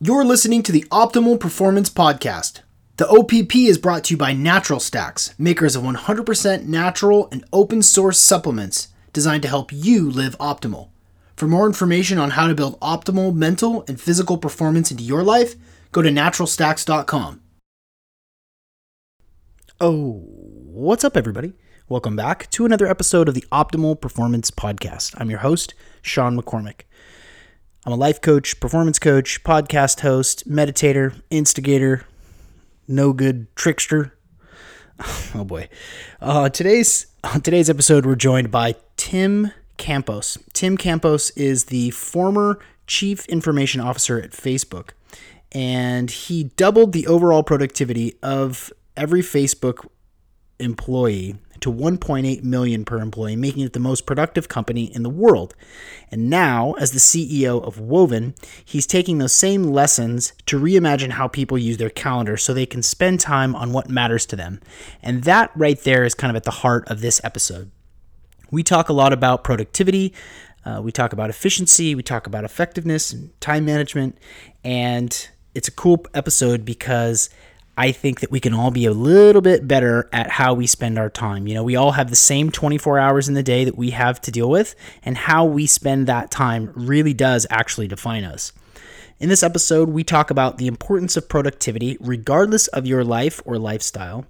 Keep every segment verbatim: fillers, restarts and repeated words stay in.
You're listening to the Optimal Performance Podcast. The O P P is brought to you by Natural Stacks, makers of one hundred percent natural and open source supplements designed to help you live optimal. For more information on how to build optimal mental and physical performance into your life, go to natural stacks dot com. Oh, what's up, everybody? Welcome back to another episode of the Optimal Performance Podcast. I'm your host, Sean McCormick. I'm a life coach, performance coach, podcast host, meditator, instigator, no good trickster. Oh boy. Uh, today's on today's episode, we're joined by Tim Campos. Tim Campos is the former chief information officer at Facebook, and he doubled the overall productivity of every Facebook employee to one point eight million per employee, making it the most productive company in the world. And now, as the C E O of Woven, he's taking those same lessons to reimagine how people use their calendar so they can spend time on what matters to them. And that right there is kind of at the heart of this episode. We talk a lot about productivity, uh, we talk about efficiency, we talk about effectiveness and time management, and it's a cool episode because I think that we can all be a little bit better at how we spend our time. You know, we all have the same twenty-four hours in the day that we have to deal with, and how we spend that time really does actually define us. In this episode, we talk about the importance of productivity, regardless of your life or lifestyle.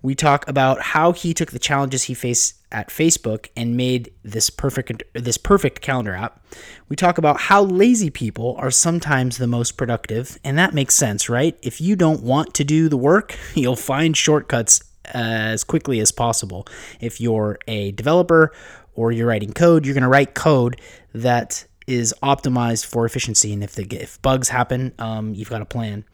We talk about how he took the challenges he faced at Facebook and made this perfect this perfect calendar app. We talk about how lazy people are sometimes the most productive, and that makes sense, right? If you don't want to do the work, you'll find shortcuts as quickly as possible. If you're a developer or you're writing code, you're going to write code that is optimized for efficiency, and if the if bugs happen, um, you've got a plan.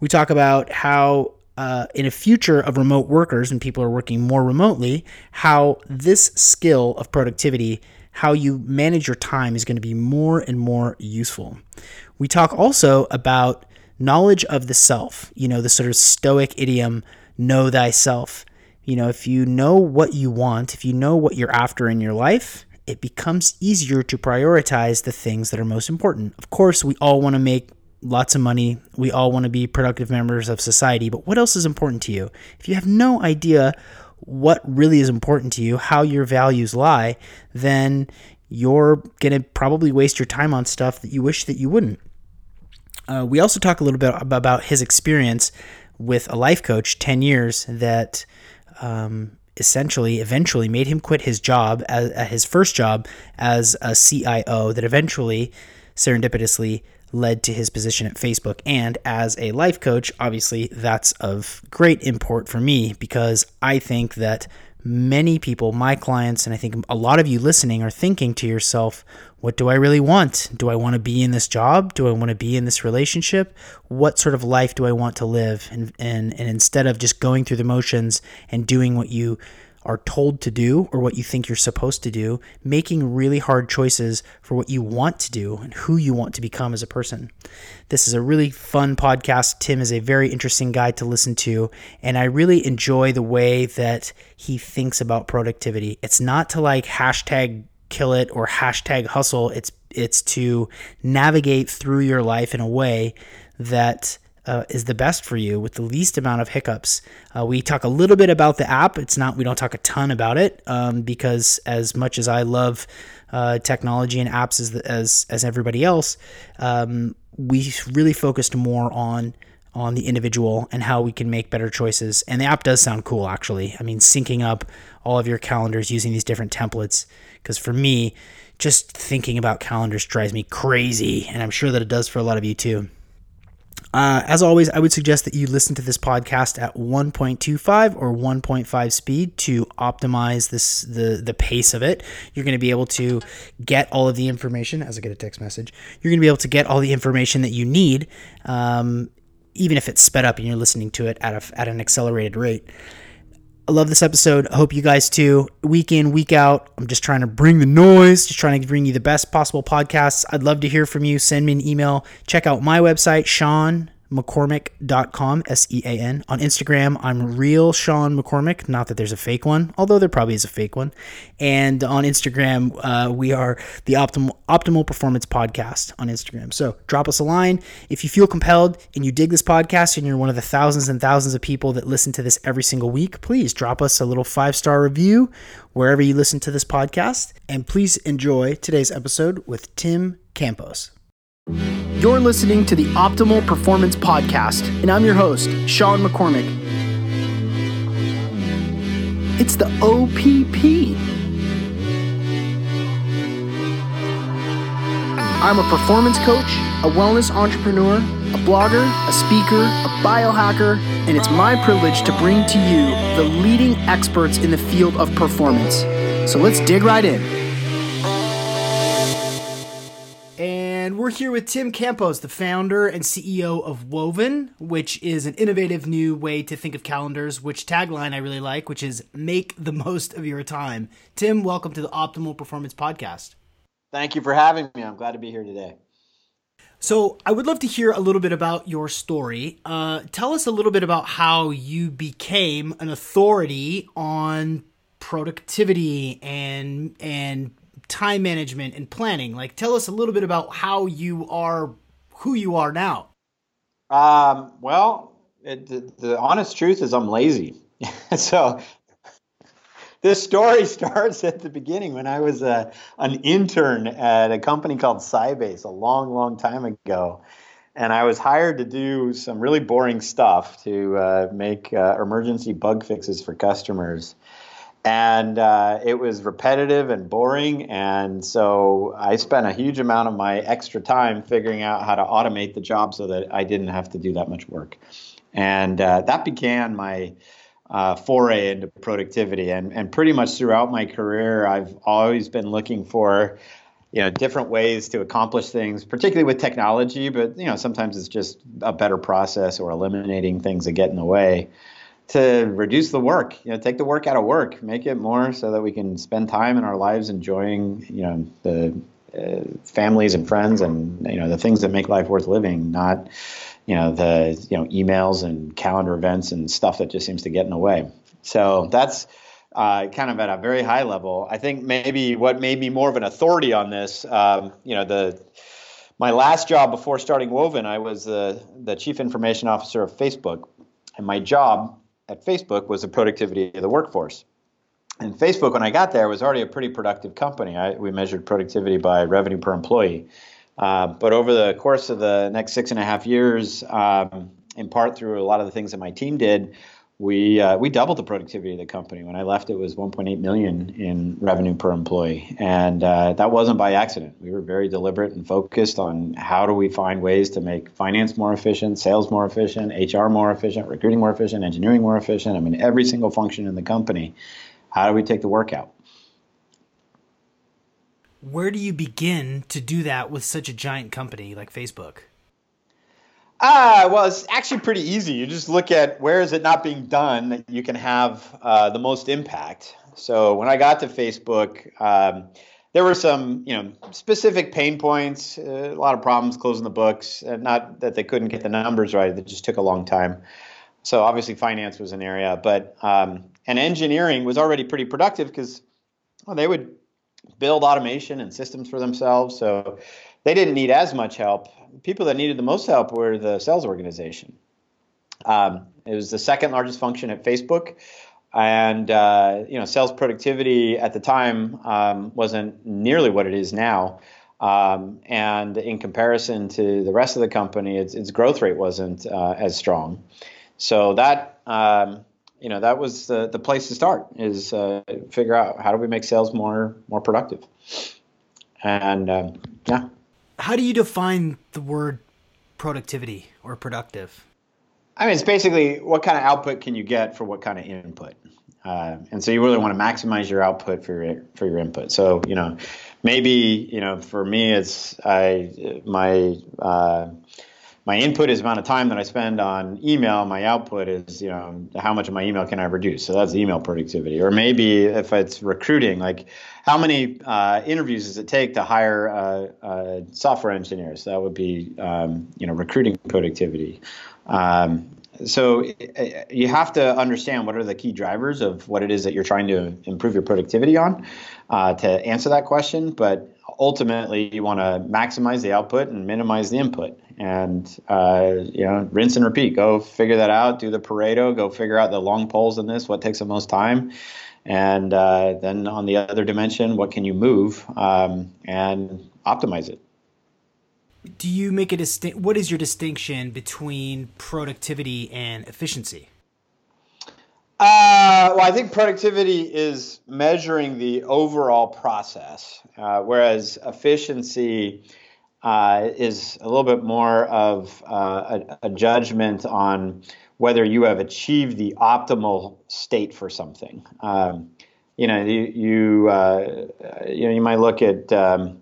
We talk about how Uh, in a future of remote workers and people are working more remotely, how this skill of productivity, how you manage your time, is going to be more and more useful. We talk also about knowledge of the self, you know, the sort of stoic idiom, know thyself. You know, if you know what you want, if you know what you're after in your life, it becomes easier to prioritize the things that are most important. Of course, we all want to make lots of money. We all want to be productive members of society, but what else is important to you? If you have no idea what really is important to you, how your values lie, then you're going to probably waste your time on stuff that you wish that you wouldn't. Uh, we also talk a little bit about his experience with a life coach, ten years, that um, essentially eventually made him quit his job, as, his first job as a C I O, that eventually serendipitously led to his position at Facebook. And as a life coach, obviously that's of great import for me, because I think that many people, my clients, and I think a lot of you listening, are thinking to yourself, what do I really want? Do I want to be in this job? Do I want to be in this relationship? What sort of life do I want to live? And and, and instead of just going through the motions and doing what you are told to do or what you think you're supposed to do, making really hard choices for what you want to do and who you want to become as a person. This is a really fun podcast. Tim is a very interesting guy to listen to, and I really enjoy the way that he thinks about productivity. It's not to like hashtag kill it or hashtag hustle. It's it's to navigate through your life in a way that Uh, is the best for you with the least amount of hiccups. Uh, we talk a little bit about the app. It's not, we don't talk a ton about it um, because as much as I love uh, technology and apps as, the, as, as everybody else, um, we really focused more on on the individual and how we can make better choices. And the app does sound cool, actually. I mean, syncing up all of your calendars using these different templates, because for me, just thinking about calendars drives me crazy, and I'm sure that it does for a lot of you too. Uh, as always, I would suggest that you listen to this podcast at one point two five or one point five speed to optimize this the, the pace of it. You're going to be able to get all of the information, as I get a text message, you're going to be able to get all the information that you need, um, even if it's sped up and you're listening to it at, a, at an accelerated rate. I love this episode. I hope you guys too. Week in, week out, I'm just trying to bring the noise, just trying to bring you the best possible podcasts. I'd love to hear from you. Send me an email. Check out my website, Sean McCormick dot com, S E A N. On Instagram, I'm real Sean McCormick. Not that there's a fake one, although there probably is a fake one. And on Instagram, uh, we are the Optimal, Optimal Performance Podcast on Instagram. So drop us a line. If you feel compelled and you dig this podcast and you're one of the thousands and thousands of people that listen to this every single week, please drop us a little five-star review wherever you listen to this podcast. And please enjoy today's episode with Tim Campos. You're listening to the Optimal Performance Podcast, and I'm your host, Sean McCormick. It's the O P P. I'm a performance coach, a wellness entrepreneur, a blogger, a speaker, a biohacker, and it's my privilege to bring to you the leading experts in the field of performance. So let's dig right in. And we're here with Tim Campos, the founder and C E O of Woven, which is an innovative new way to think of calendars, which tagline I really like, which is make the most of your time. Tim, welcome to the Optimal Performance Podcast. Thank you for having me. I'm glad to be here today. So I would love to hear a little bit about your story. Uh, tell us a little bit about how you became an authority on productivity and and. time management and planning. Like, tell us a little bit about how you are, who you are now. Um, well, it, the, the honest truth is I'm lazy. So this story starts at the beginning when I was a, an intern at a company called Sybase a long, long time ago. And I was hired to do some really boring stuff to uh, make uh, emergency bug fixes for customers. And uh, it was repetitive and boring, and so I spent a huge amount of my extra time figuring out how to automate the job so that I didn't have to do that much work. And uh, that began my uh, foray into productivity. And, and pretty much throughout my career, I've always been looking for, you know, different ways to accomplish things, particularly with technology. But you know, sometimes it's just a better process or eliminating things that get in the way. To reduce the work, you know, take the work out of work, make it more so that we can spend time in our lives enjoying, you know, the uh, families and friends and, you know, the things that make life worth living, not, you know, the, you know, emails and calendar events and stuff that just seems to get in the way. So that's uh, kind of at a very high level. I think maybe what made me more of an authority on this, um, you know, the my last job before starting Woven, I was the, the chief information officer of Facebook, and my job at Facebook was the productivity of the workforce. And Facebook, when I got there, was already a pretty productive company. I, we measured productivity by revenue per employee. Uh, but over the course of the next six and a half years, um, in part through a lot of the things that my team did, we uh, we doubled the productivity of the company. When I left, it was one point eight million in revenue per employee. And uh, that wasn't by accident. We were very deliberate and focused on how do we find ways to make finance more efficient, sales more efficient, H R more efficient, recruiting more efficient, engineering more efficient. I mean, every single function in the company. How do we take the work out? Where do you begin to do that with such a giant company like Facebook? Ah, well, it's actually pretty easy. You just look at where is it not being done that you can have uh, the most impact. So when I got to Facebook, um, there were some, you know, specific pain points, uh, a lot of problems closing the books, and not that they couldn't get the numbers right. It just took a long time. So obviously finance was an area, but um, and engineering was already pretty productive because well, they would build automation and systems for themselves. So they didn't need as much help. People that needed the most help were the sales organization. Um, it was the second largest function at Facebook. And, uh, you know, sales productivity at the time um, wasn't nearly what it is now. Um, and in comparison to the rest of the company, its, its growth rate wasn't uh, as strong. So that, um, you know, that was the, the place to start is uh, figure out how do we make sales more, more productive. And, uh, yeah. How do you define the word productivity or productive? I mean, it's basically what kind of output can you get for what kind of input? Uh, and so you really want to maximize your output for your, for your input. So, you know, maybe, you know, for me, it's I my uh, my input is the amount of time that I spend on email. My output is, you know, how much of my email can I reduce? So that's email productivity. Or maybe if it's recruiting, like how many uh, interviews does it take to hire uh, uh, software engineers? So that would be, um, you know, recruiting productivity. Um, so you have to understand what are the key drivers of what it is that you're trying to improve your productivity on uh, to answer that question. But ultimately, you want to maximize the output and minimize the input. And, uh, you know, rinse and repeat. Go figure that out. Do the Pareto. Go figure out the long poles in this, what takes the most time. And uh, then on the other dimension, what can you move um, and optimize it? Do you make a distinct? What is your distinction between productivity and efficiency? Uh, well, I think productivity is measuring the overall process, uh, whereas efficiency Uh, is a little bit more of uh, a, a judgment on whether you have achieved the optimal state for something. Um, you know, you you, uh, you know, you might look at um,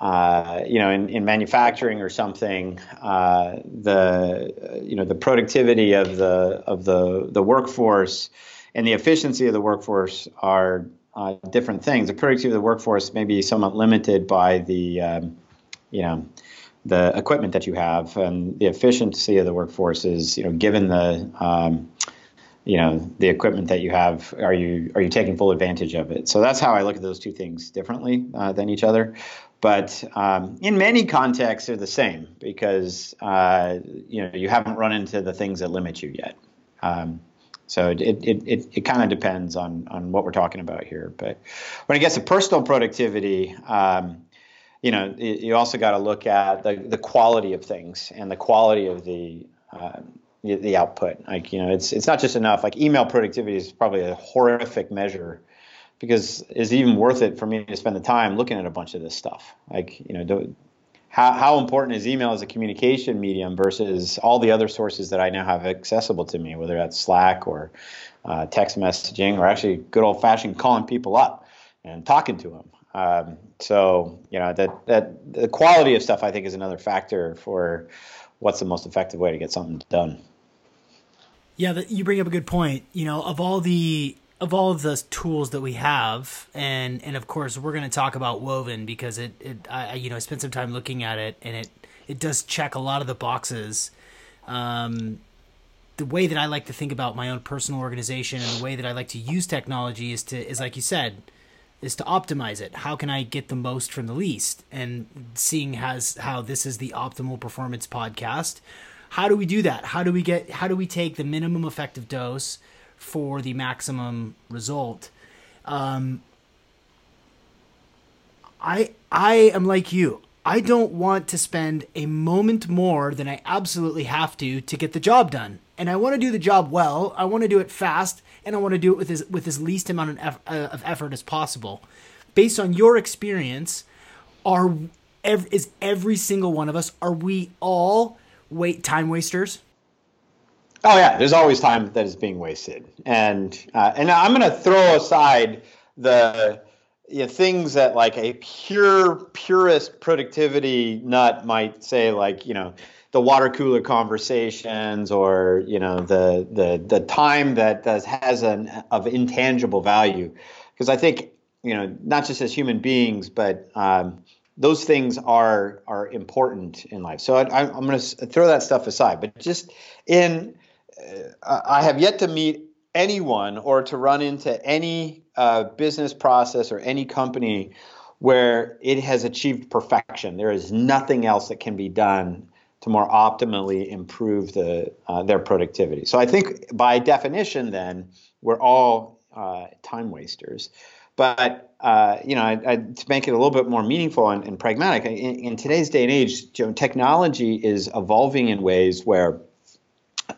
uh, you know in, in manufacturing or something. Uh, the you know the productivity of the of the the workforce and the efficiency of the workforce are uh, different things. The productivity of the workforce may be somewhat limited by the um, you know, the equipment that you have, and the efficiency of the workforce is, you know, given the, um, you know, the equipment that you have, are you, are you taking full advantage of it? So that's how I look at those two things differently uh, than each other. But um, in many contexts they're the same because, uh, you know, you haven't run into the things that limit you yet. Um, so it, it, it, it kind of depends on, on what we're talking about here. But when it gets to personal productivity, um, you know, you also got to look at the, the quality of things and the quality of the uh, the output. Like, you know, it's it's not just enough. Like email productivity is probably a horrific measure because is it even worth it for me to spend the time looking at a bunch of this stuff? Like, you know, do, how how important is email as a communication medium versus all the other sources that I now have accessible to me, whether that's Slack or uh, text messaging or actually good old fashioned calling people up and talking to them. Um, so, you know, that, that the quality of stuff, I think, is another factor for what's the most effective way to get something done. Yeah, the, you bring up a good point. You know, of all the of all of the tools that we have, and, and of course, we're going to talk about Woven because it, it I, you know, I spent some time looking at it, and it, it does check a lot of the boxes. Um, the way that I like to think about my own personal organization and the way that I like to use technology is to is like you said. is to optimize it. How can I get the most from the least? And seeing as how this is the Optimal Performance Podcast, how do we do that? How do we get, how do we take the minimum effective dose for the maximum result? Um, I, I am like you. I don't want to spend a moment more than I absolutely have to, to get the job done. And I want to do the job well. I want to do it fast. And I want to do it with as, with as least amount of effort as possible. Based on your experience, are every, is every single one of us, are we all wait time wasters? Oh yeah, there's always time that is being wasted, and uh, and I'm going to throw aside the you know, things that like a pure purist productivity nut might say, like you know. the water cooler conversations, or you know, the the the time that does, has an of intangible value, because I think you know, not just as human beings, but um, those things are are important in life. So I, I, I'm going to throw that stuff aside. But just in, uh, I have yet to meet anyone or to run into any uh, business process or any company where it has achieved perfection. There is nothing else that can be done to more optimally improve the uh, their productivity. So I think by definition, then we're all uh, time wasters. But uh, you know, I, I, to make it a little bit more meaningful and, and pragmatic, in, in today's day and age, you know, technology is evolving in ways where,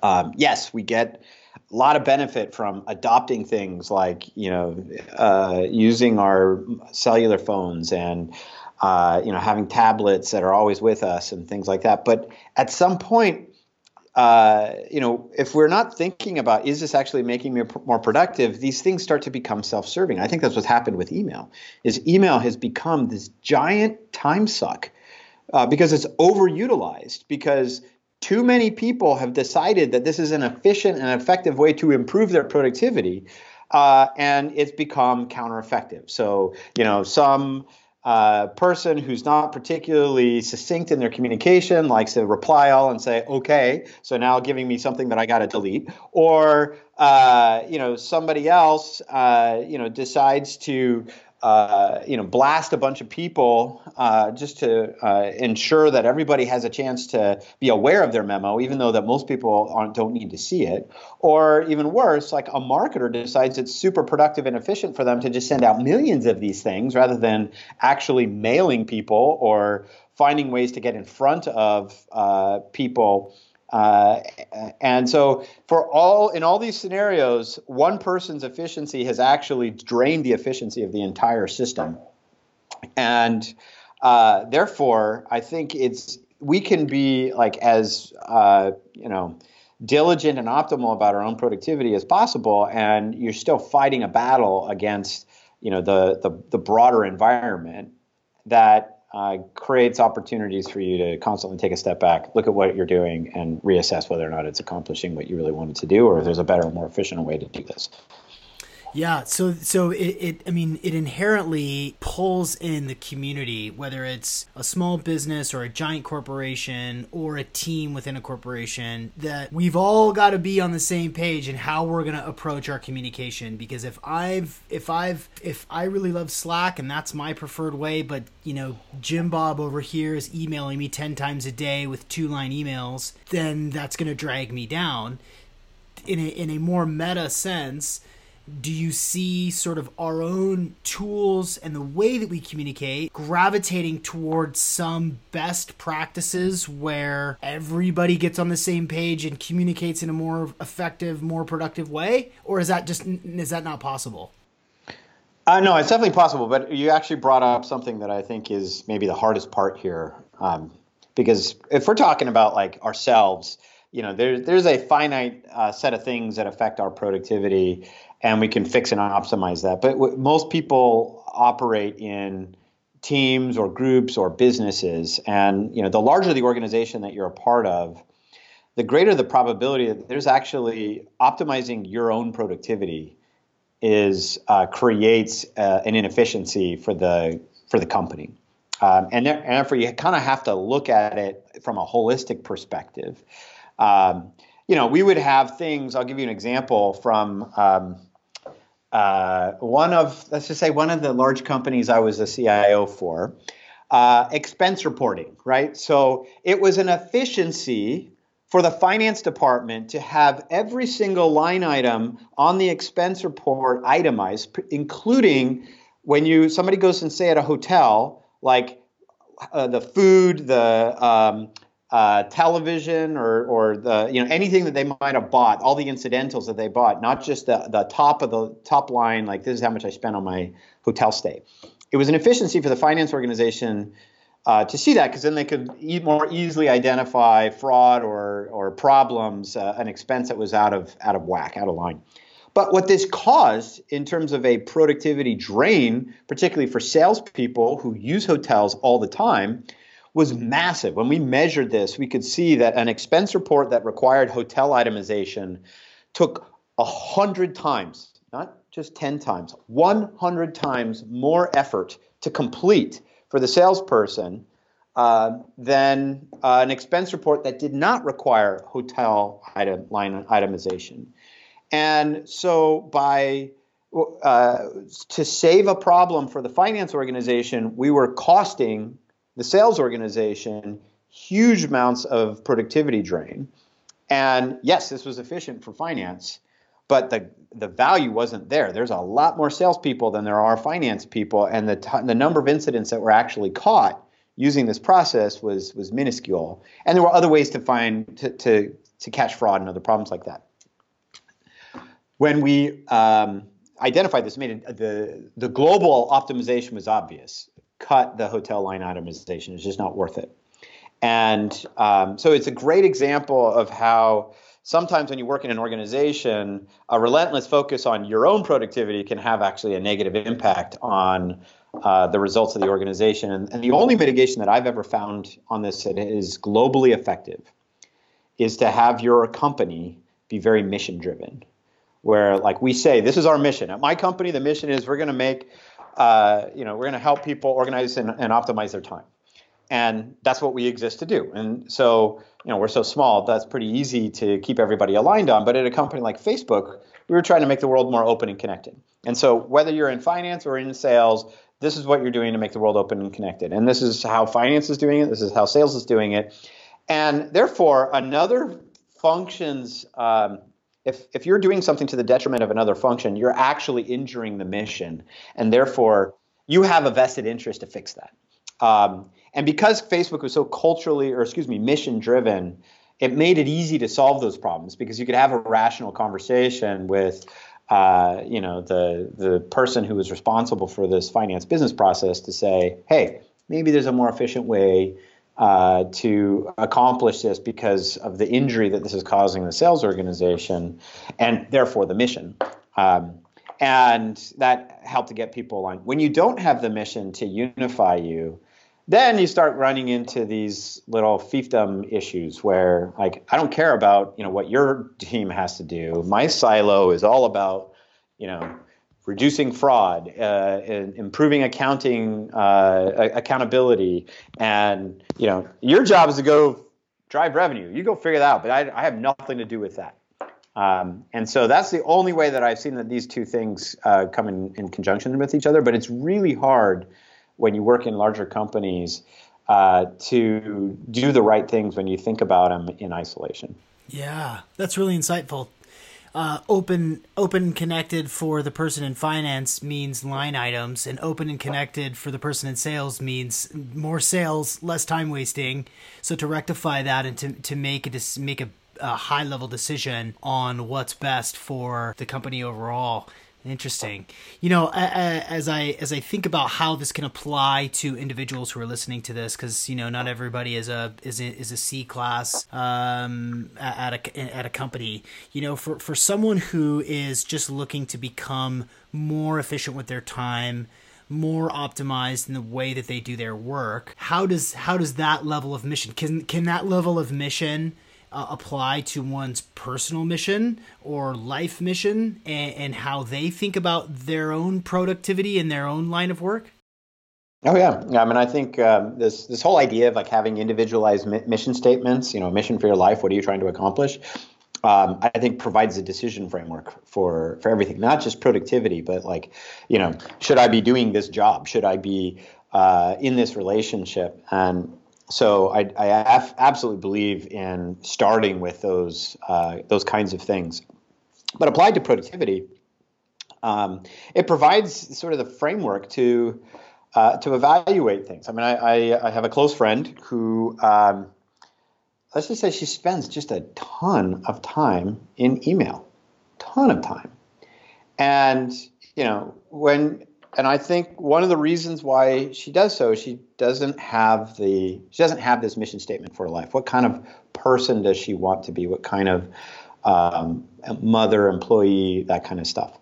um, yes, we get a lot of benefit from adopting things like you know uh, using our cellular phones and. Uh, you know, having tablets that are always with us and things like that. But at some point, uh, you know, if we're not thinking about, is this actually making me more productive? These things start to become self-serving. I think that's what's happened with email, is email has become this giant time suck uh, because it's overutilized, because Too many people have decided that this is an efficient and effective way to improve their productivity, uh, and it's become countereffective. So, you know, some uh, person who's not particularly succinct in their communication likes to reply all and say, okay, so now giving me something that I got to delete. Or, uh, you know, somebody else, uh, you know, decides to Uh, you know, blast a bunch of people uh, just to uh, ensure that everybody has a chance to be aware of their memo, even though that most people aren't, don't need to see it. Or even worse, like a marketer decides it's super productive and efficient for them to just send out millions of these things rather than actually mailing people or finding ways to get in front of uh, people. Uh, and so for all, in all these scenarios, one person's efficiency has actually drained the efficiency of the entire system. And, uh, therefore I think it's, we can be like as, uh, you know, diligent and optimal about our own productivity as possible. And you're still fighting a battle against, you know, the, the, the broader environment that, Uh, creates opportunities for you to constantly take a step back, look at what you're doing, and reassess whether or not it's accomplishing what you really wanted to do, or if there's a better, more efficient way to do this. Yeah. So, so it, it, I mean, it inherently pulls in the community, whether it's a small business or a giant corporation or a team within a corporation, that we've all got to be on the same page in how we're going to approach our communication. Because if I've, if I've, if I really love Slack and that's my preferred way, but you know, Jim Bob over here is emailing me ten times a day with two line emails, then that's going to drag me down. In a, in a more meta sense, do you see sort of our own tools and the way that we communicate gravitating towards some best practices where everybody gets on the same page and communicates in a more effective, more productive way? Or is that just, is that not possible? Uh, no, it's definitely possible. But you actually brought up something that I think is maybe the hardest part here. Um, because if we're talking about like ourselves, you know, there, there's a finite uh, set of things that affect our productivity, and we can fix and optimize that. But w- most people operate in teams or groups or businesses. And, you know, the larger the organization that you're a part of, the greater the probability that there's actually optimizing your own productivity is uh, creates uh, an inefficiency for the for the company. Um, and, there, and therefore, you kind of have to look at it from a holistic perspective. Um, you know, we would have things, I'll give you an example from um, uh, one of, let's just say one of the large companies I was the C I O for, uh, expense reporting, right? So it was an efficiency for the finance department to have every single line item on the expense report itemized, including when you, somebody goes and stay at a hotel, like uh, the food, the um Uh, television or, or the, you know, anything that they might have bought, all the incidentals that they bought, not just the, the top of the top line, like this is how much I spent on my hotel stay. It was an efficiency for the finance organization uh, to see that, because then they could e- more easily identify fraud or or problems, uh, an expense that was out of out of whack, out of line. But what this caused in terms of a productivity drain, particularly for salespeople who use hotels all the time, was massive. When we measured this, we could see that an expense report that required hotel itemization took one hundred times, not just ten times, one hundred times more effort to complete for the salesperson uh, than uh, an expense report that did not require hotel item line itemization. And so by uh, to save a problem for the finance organization, we were costing the sales organization huge amounts of productivity drain. And yes, this was efficient for finance, but the the value wasn't there. There's a lot more salespeople than there are finance people, and the t- the number of incidents that were actually caught using this process was was minuscule. And there were other ways to find to to, to catch fraud and other problems like that. When we um, identified this, made it, the the global optimization was obvious. Cut the hotel line itemization. It's just not worth it. And um, so it's a great example of how sometimes when you work in an organization, a relentless focus on your own productivity can have actually a negative impact on uh, the results of the organization. And, and the only mitigation that I've ever found on this is globally effective is to have your company be very mission driven, where like we say, this is our mission. At my company, the mission is we're going to make, uh, you know, we're going to help people organize and, and optimize their time. And that's what we exist to do. And so, you know, we're so small, that's pretty easy to keep everybody aligned on. But at a company like Facebook, we were trying to make the world more open and connected. And so whether you're in finance or in sales, this is what you're doing to make the world open and connected. And this is how finance is doing it. This is how sales is doing it. And therefore, another function's, um, if, if you're doing something to the detriment of another function, you're actually injuring the mission. And therefore, you have a vested interest to fix that. Um, and because Facebook was so culturally, or excuse me, mission-driven, it made it easy to solve those problems because you could have a rational conversation with Uh, you know, the the person who was responsible for this finance business process to say, hey, maybe there's a more efficient way uh, to accomplish this because of the injury that this is causing the sales organization and therefore the mission. Um, and that helped to get people aligned. When you don't have the mission to unify you, then you start running into these little fiefdom issues where, like, I don't care about, you know, what your team has to do. My silo is all about, you know, reducing fraud, uh, and improving accounting, uh, accountability. And, you know, your job is to go drive revenue. You go figure that out. But I, I have nothing to do with that. Um, and so that's the only way that I've seen that these two things uh, come in, in conjunction with each other. But it's really hard when you work in larger companies, uh, to do the right things when you think about them in isolation. Yeah, that's really insightful. Uh, open, open, connected for the person in finance means line items, and open and connected for the person in sales means more sales, less time wasting. So to rectify that and to to make it make a, a high level decision on what's best for the company overall. Interesting. You know, as I as I think about how this can apply to individuals who are listening to this, because you know, not everybody is a is a, is a C class um, at a at a company. You know, for for someone who is just looking to become more efficient with their time, more optimized in the way that they do their work, how does how does that level of mission can can that level of mission Uh, apply to one's personal mission or life mission and, and how they think about their own productivity and their own line of work? Oh, yeah. I mean, I think um, this this whole idea of like having individualized mi- mission statements, you know, mission for your life, what are you trying to accomplish, um, I think provides a decision framework for, for everything, not just productivity, but like, you know, should I be doing this job? Should I be uh, in this relationship? And So I, I af- absolutely believe in starting with those uh, those kinds of things, but applied to productivity, um, it provides sort of the framework to uh, to evaluate things. I mean, I, I, I have a close friend who, um, let's just say, she spends just a ton of time in email, ton of time, and you know when. And I think one of the reasons why she does so, she doesn't have the she doesn't have this mission statement for her life. What kind of person does she want to be? What kind of um, mother, employee, that kind of stuff.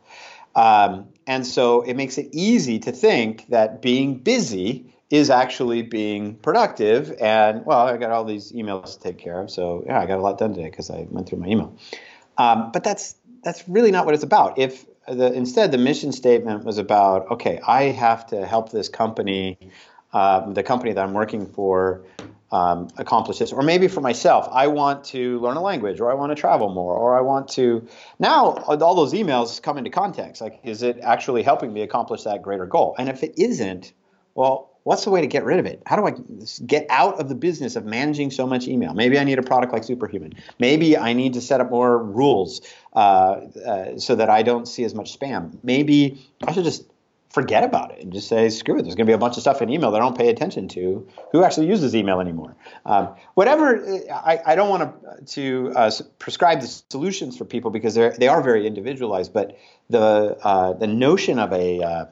Um, and so it makes it easy to think that being busy is actually being productive. And well, I got all these emails to take care of, so yeah, I got a lot done today because I went through my email. Um, but that's that's really not what it's about. If The, instead, the mission statement was about, okay, I have to help this company, um, the company that I'm working for, um, accomplish this. Or maybe for myself, I want to learn a language, or I want to travel more, or I want to – now all those emails come into context. Like, is it actually helping me accomplish that greater goal? And if it isn't, well, what's the way to get rid of it? How do I get out of the business of managing so much email? Maybe I need a product like Superhuman. Maybe I need to set up more rules uh, uh, so that I don't see as much spam. Maybe I should just forget about it and just say, screw it. There's going to be a bunch of stuff in email that I don't pay attention to. Who actually uses email anymore? Um, whatever, I, I don't want to, to uh, prescribe the solutions for people because they're, they are very individualized, but the, uh, the notion of a uh,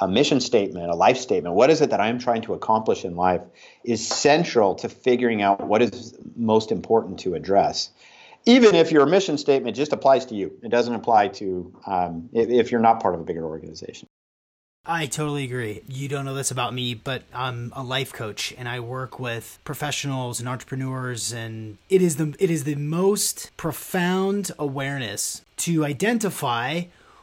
a mission statement, a life statement, what is it that I'm trying to accomplish in life is central to figuring out what is most important to address. Even if your mission statement just applies to you, it doesn't apply to um, if you're not part of a bigger organization. I totally agree. You don't know this about me, but I'm a life coach and I work with professionals and entrepreneurs, and it is the it is the most profound awareness to identify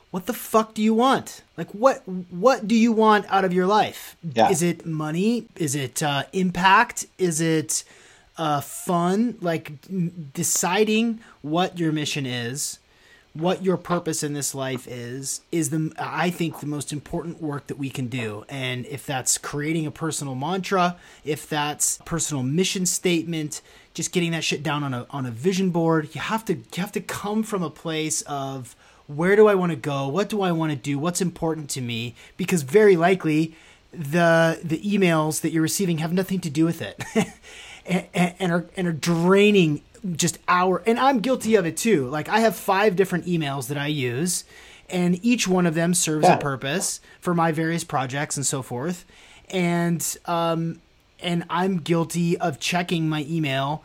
what the fuck do you want? Like what what do you want out of your life? Yeah. Is it money? Is it uh, impact? Is it uh, fun? Like n- deciding what your mission is, what your purpose in this life is, is the, I think, the most important work that we can do. And if that's creating a personal mantra, if that's a personal mission statement, just getting that shit down on a, on a vision board, you have to, you have to come from a place of where do I want to go? What do I want to do? What's important to me? Because very likely the, the emails that you're receiving have nothing to do with it and, and are, and are draining just our, and I'm guilty of it too. Like I have five different emails that I use and each one of them serves yeah. a purpose for my various projects and so forth. And, um, and I'm guilty of checking my email.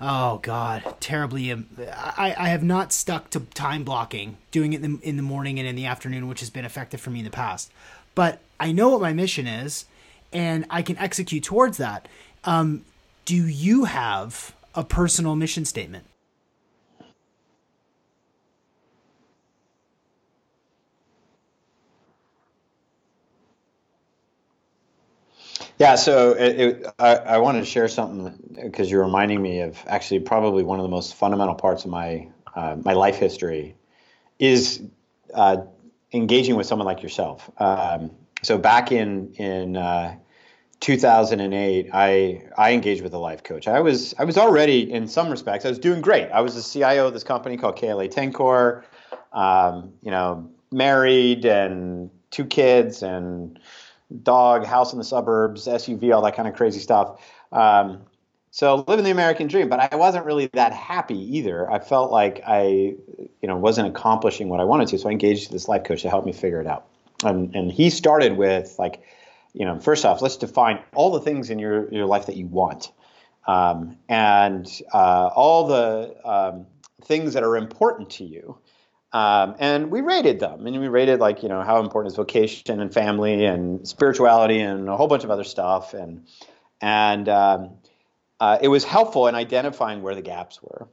Oh God, terribly. I, I have not stuck to time blocking, doing it in the, in the morning and in the afternoon, which has been effective for me in the past, but I know what my mission is and I can execute towards that. Um, do you have a personal mission statement? Yeah, so it, it, I, I wanted to share something because you're reminding me of actually probably one of the most fundamental parts of my uh, my life history is uh, engaging with someone like yourself. Um, so back in in uh, two thousand eight, I, I engaged with a life coach. I was I was already, in some respects, I was doing great. I was the C I O of this company called K L A Tencor, um, you know, married and two kids and dog, house in the suburbs, S U V, all that kind of crazy stuff. Um, so living the American dream, but I wasn't really that happy either. I felt like I, you know, wasn't accomplishing what I wanted to. So I engaged this life coach to help me figure it out. And and he started with like, you know, first off, let's define all the things in your, your life that you want, um, and uh, all the um, things that are important to you. Um, and we rated them, and we rated like, you know, how important is vocation and family and spirituality and a whole bunch of other stuff. And and um, uh, it was helpful in identifying where the gaps were.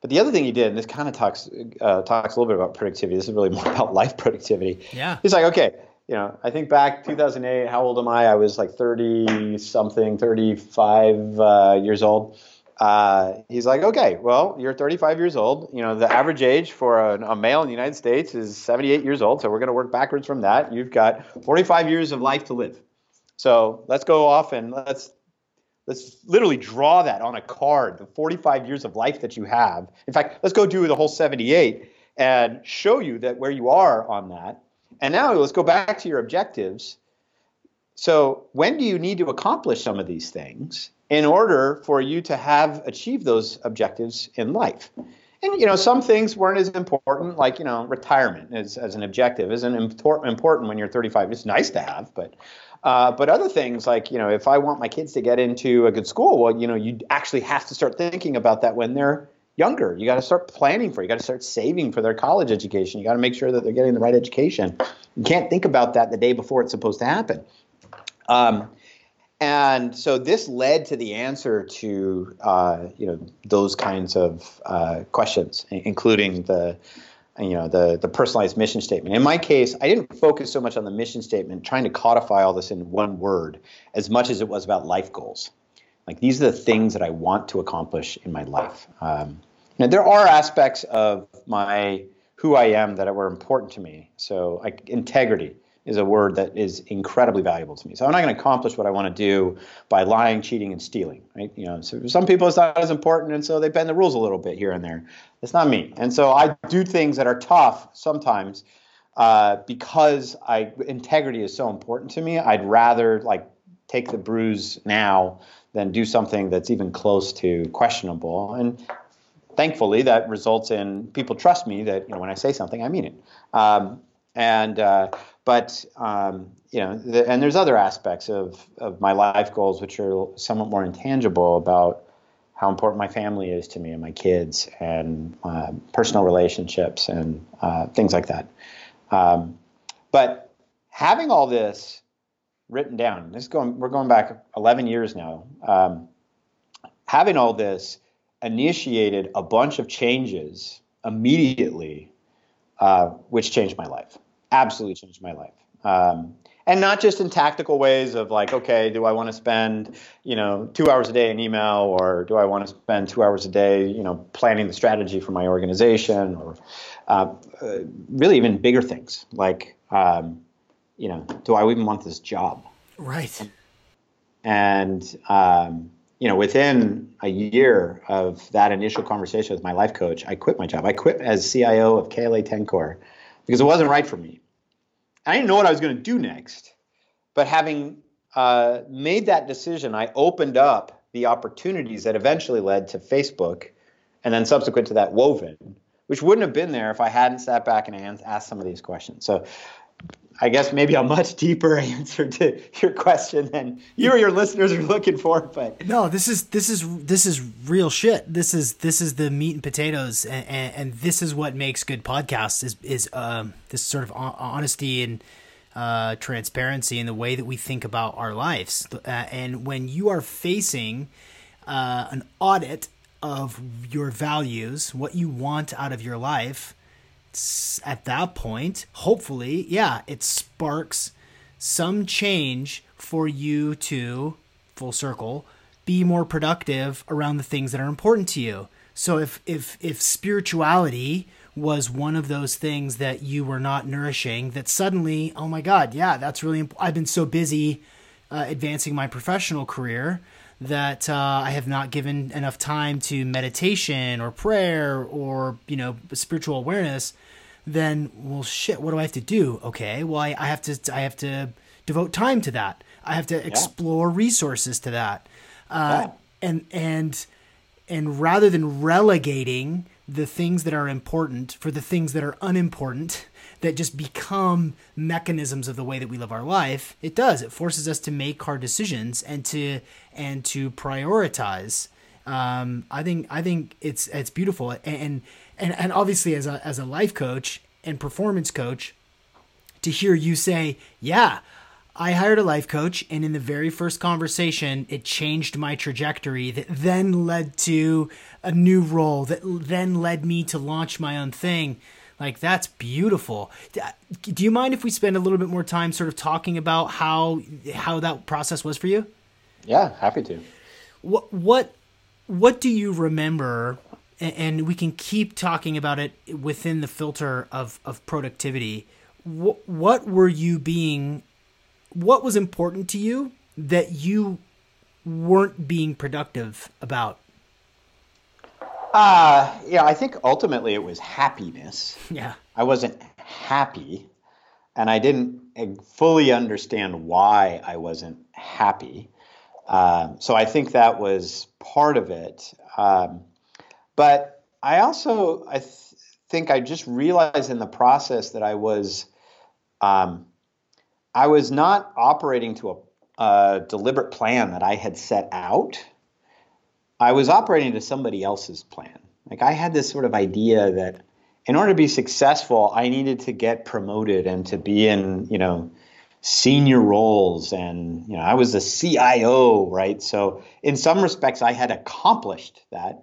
But the other thing he did, and this kind of talks uh, talks a little bit about productivity. This is really more about life productivity. Yeah, he's like, okay. You know, I think back two thousand eight, how old am I? I was like thirty something, thirty-five uh, years old. Uh, he's like, okay, well, you're thirty-five years old. You know, the average age for a, a male in the United States is seventy-eight years old. So we're going to work backwards from that. You've got forty-five years of life to live. So let's go off and let's let's literally draw that on a card, the forty-five years of life that you have. In fact, let's go do the whole seventy-eight and show you that where you are on that. And now let's go back to your objectives. So when do you need to accomplish some of these things in order for you to have achieved those objectives in life? And, you know, some things weren't as important, like, you know, retirement as, as an objective isn't important when you're thirty-five. It's nice to have, but uh, but other things like, you know, if I want my kids to get into a good school, well, you know, you actually have to start thinking about that when they're younger. You got to start planning for it. You got to start saving for their college education. You got to make sure that they're getting the right education. You can't think about that the day before it's supposed to happen. Um, and so this led to the answer to uh, you know those kinds of uh, questions, including the you know the the personalized mission statement. In my case, I didn't focus so much on the mission statement, trying to codify all this in one word, as much as it was about life goals. Like, these are the things that I want to accomplish in my life. Um, now, there are aspects of my who I am that were important to me. So like, integrity is a word that is incredibly valuable to me. So I'm not going to accomplish what I want to do by lying, cheating, and stealing, right? You know, so some people it's not as important, and so they bend the rules a little bit here and there. That's not me. And so I do things that are tough sometimes uh, because I integrity is so important to me. I'd rather, like, take the bruise now than do something that's even close to questionable. And thankfully, that results in people trust me that, you know, when I say something, I mean it. Um, and uh, but, um, you know, the, and there's other aspects of, of my life goals, which are somewhat more intangible, about how important my family is to me and my kids and uh, personal relationships and uh, things like that. Um, but having all this written down, this is going, we're going back eleven years now, um, having all this initiated a bunch of changes immediately, uh, which changed my life, absolutely changed my life. Um, and not just in tactical ways of like, okay, do I want to spend, you know, two hours a day in email, or do I want to spend two hours a day, you know, planning the strategy for my organization, or uh, really even bigger things like, um, you know, do I even want this job? Right. And, um, you know, within a year of that initial conversation with my life coach, I quit my job. I quit as C I O of K L A Tencor because it wasn't right for me. I didn't know what I was going to do next, but having uh, made that decision, I opened up the opportunities that eventually led to Facebook, and then subsequent to that, Woven, which wouldn't have been there if I hadn't sat back and asked some of these questions. So I guess maybe a much deeper answer to your question than you or your listeners are looking for. But no, this is this is this is real shit. This is this is the meat and potatoes, and, and, and this is what makes good podcasts is is um, this sort of honesty and uh, transparency in the way that we think about our lives. Uh, and when you are facing uh, an audit of your values, what you want out of your life, at that point, hopefully, yeah, it sparks some change for you to, full circle, be more productive around the things that are important to you. So if if if spirituality was one of those things that you were not nourishing, that suddenly, oh my God, yeah, that's really imp- I've been so busy uh, advancing my professional career that uh, I have not given enough time to meditation or prayer or, you know, spiritual awareness, then, well, shit, what do I have to do? Okay, well, I, I have to I have to devote time to that. I have to explore yeah. resources to that. Uh, yeah. And and and rather than relegating the things that are important for the things that are unimportant that just become mechanisms of the way that we live our life, it does. It forces us to make hard decisions and to and to prioritize. Um, I think I think it's it's beautiful. And and and obviously, as a as a life coach and performance coach, to hear you say, "Yeah, I hired a life coach, and in the very first conversation, it changed my trajectory. That then led to a new role. That then led me to launch my own thing." Like, that's beautiful. Do you mind if we spend a little bit more time sort of talking about how how that process was for you? Yeah, happy to. What what what do you remember? And we can keep talking about it within the filter of of productivity. What, what were you being? What was important to you that you weren't being productive about? Uh, yeah, I think ultimately it was happiness. Yeah. I wasn't happy, and I didn't fully understand why I wasn't happy. Um, so I think that was part of it. Um, but I also, I th- think I just realized in the process that I was, um, I was not operating to a, a deliberate plan that I had set out. I was operating to somebody else's plan. Like, I had this sort of idea that in order to be successful, I needed to get promoted and to be in, you know, senior roles. And, you know, I was a C I O, right? So in some respects, I had accomplished that.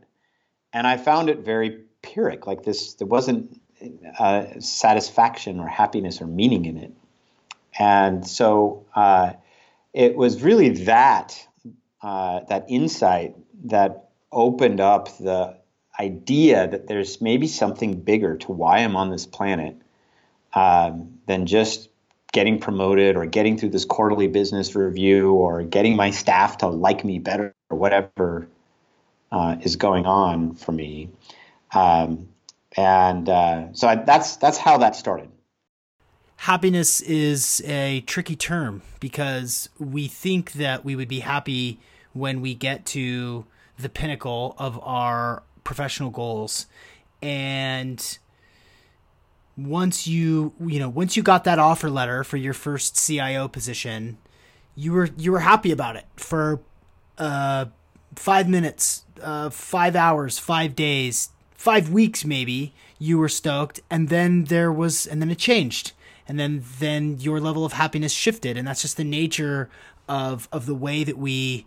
And I found it very pyrrhic. Like, this, there wasn't uh, satisfaction or happiness or meaning in it. And so uh, it was really that, uh, that insight that opened up the idea that there's maybe something bigger to why I'm on this planet um, than just getting promoted or getting through this quarterly business review or getting my staff to like me better or whatever uh, is going on for me. Um, and uh, so I, that's that's how that started. Happiness is a tricky term because we think that we would be happy when we get to the pinnacle of our professional goals. And once you, you know, once you got that offer letter for your first C I O position, you were, you were happy about it for, uh, five minutes, uh, five hours, five days, five weeks, maybe. You were stoked. And then there was, and then it changed. and then then your level of happiness shifted. And that's just the nature of of the way that we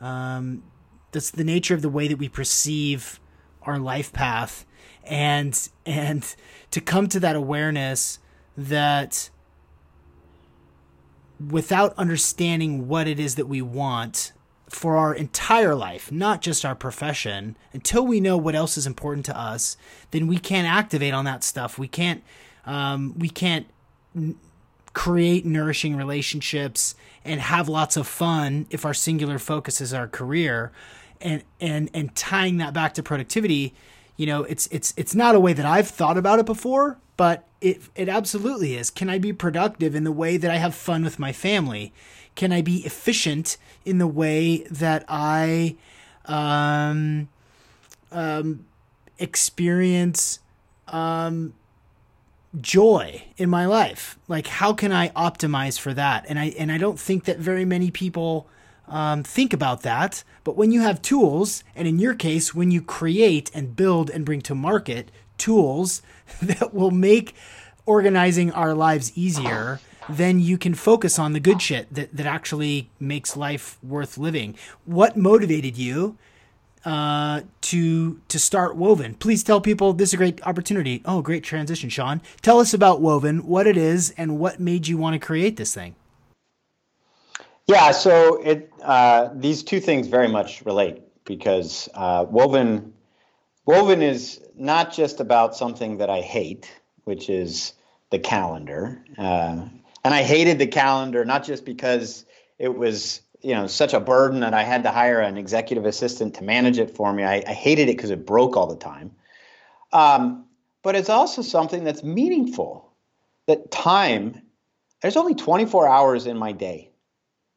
um that's the nature of the way that we perceive our life path, and and to come to that awareness that without understanding what it is that we want for our entire life, not just our profession, until we know what else is important to us, then we can't activate on that stuff. We can't, um, we can't n- create nourishing relationships and have lots of fun if our singular focus is our career. And and and tying that back to productivity, you know, it's it's it's not a way that I've thought about it before, but it it absolutely is. Can I be productive in the way that I have fun with my family? Can I be efficient in the way that I um, um, experience um, joy in my life? Like, how can I optimize for that? And I and I don't think that very many people um, think about that. But when you have tools, and in your case, when you create and build and bring to market tools that will make organizing our lives easier, then you can focus on the good shit that, that actually makes life worth living. What motivated you uh, to to start Woven? Please tell people this is a great opportunity. Oh, great transition, Sean. Tell us about Woven, what it is, and what made you want to create this thing. Yeah, so it uh, these two things very much relate, because uh, Woven Woven is not just about something that I hate, which is the calendar. Uh, and I hated the calendar, not just because it was, you know, such a burden that I had to hire an executive assistant to manage it for me. I, I hated it because it broke all the time. Um, but it's also something that's meaningful. That time, there's only twenty-four hours in my day.